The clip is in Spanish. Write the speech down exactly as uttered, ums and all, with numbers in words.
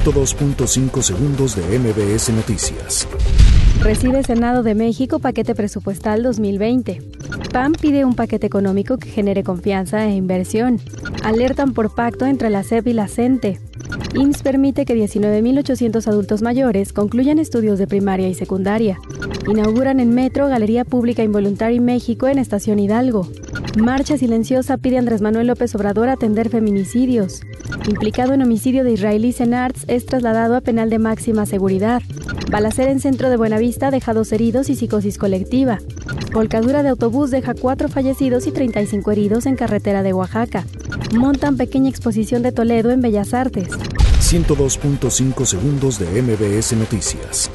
ciento dos punto cinco segundos de M B S Noticias. Recibe Senado de México paquete presupuestal dos mil veinte. P A N pide un paquete económico que genere confianza e inversión. Alertan por pacto entre la C E P y la CENTE. I M S S permite que diecinueve mil ochocientos adultos mayores concluyan estudios de primaria y secundaria. Inauguran en Metro Galería Pública Involuntaria México en Estación Hidalgo. Marcha silenciosa pide a Andrés Manuel López Obrador atender feminicidios. Implicado en homicidio de israelí en Arts es trasladado a penal de máxima seguridad. Balacera en centro de Buenavista deja dos heridos y psicosis colectiva. Volcadura de autobús deja cuatro fallecidos y treinta y cinco heridos en carretera de Oaxaca. Montan pequeña exposición de Toledo en Bellas Artes. ciento dos punto cinco segundos de M B S Noticias.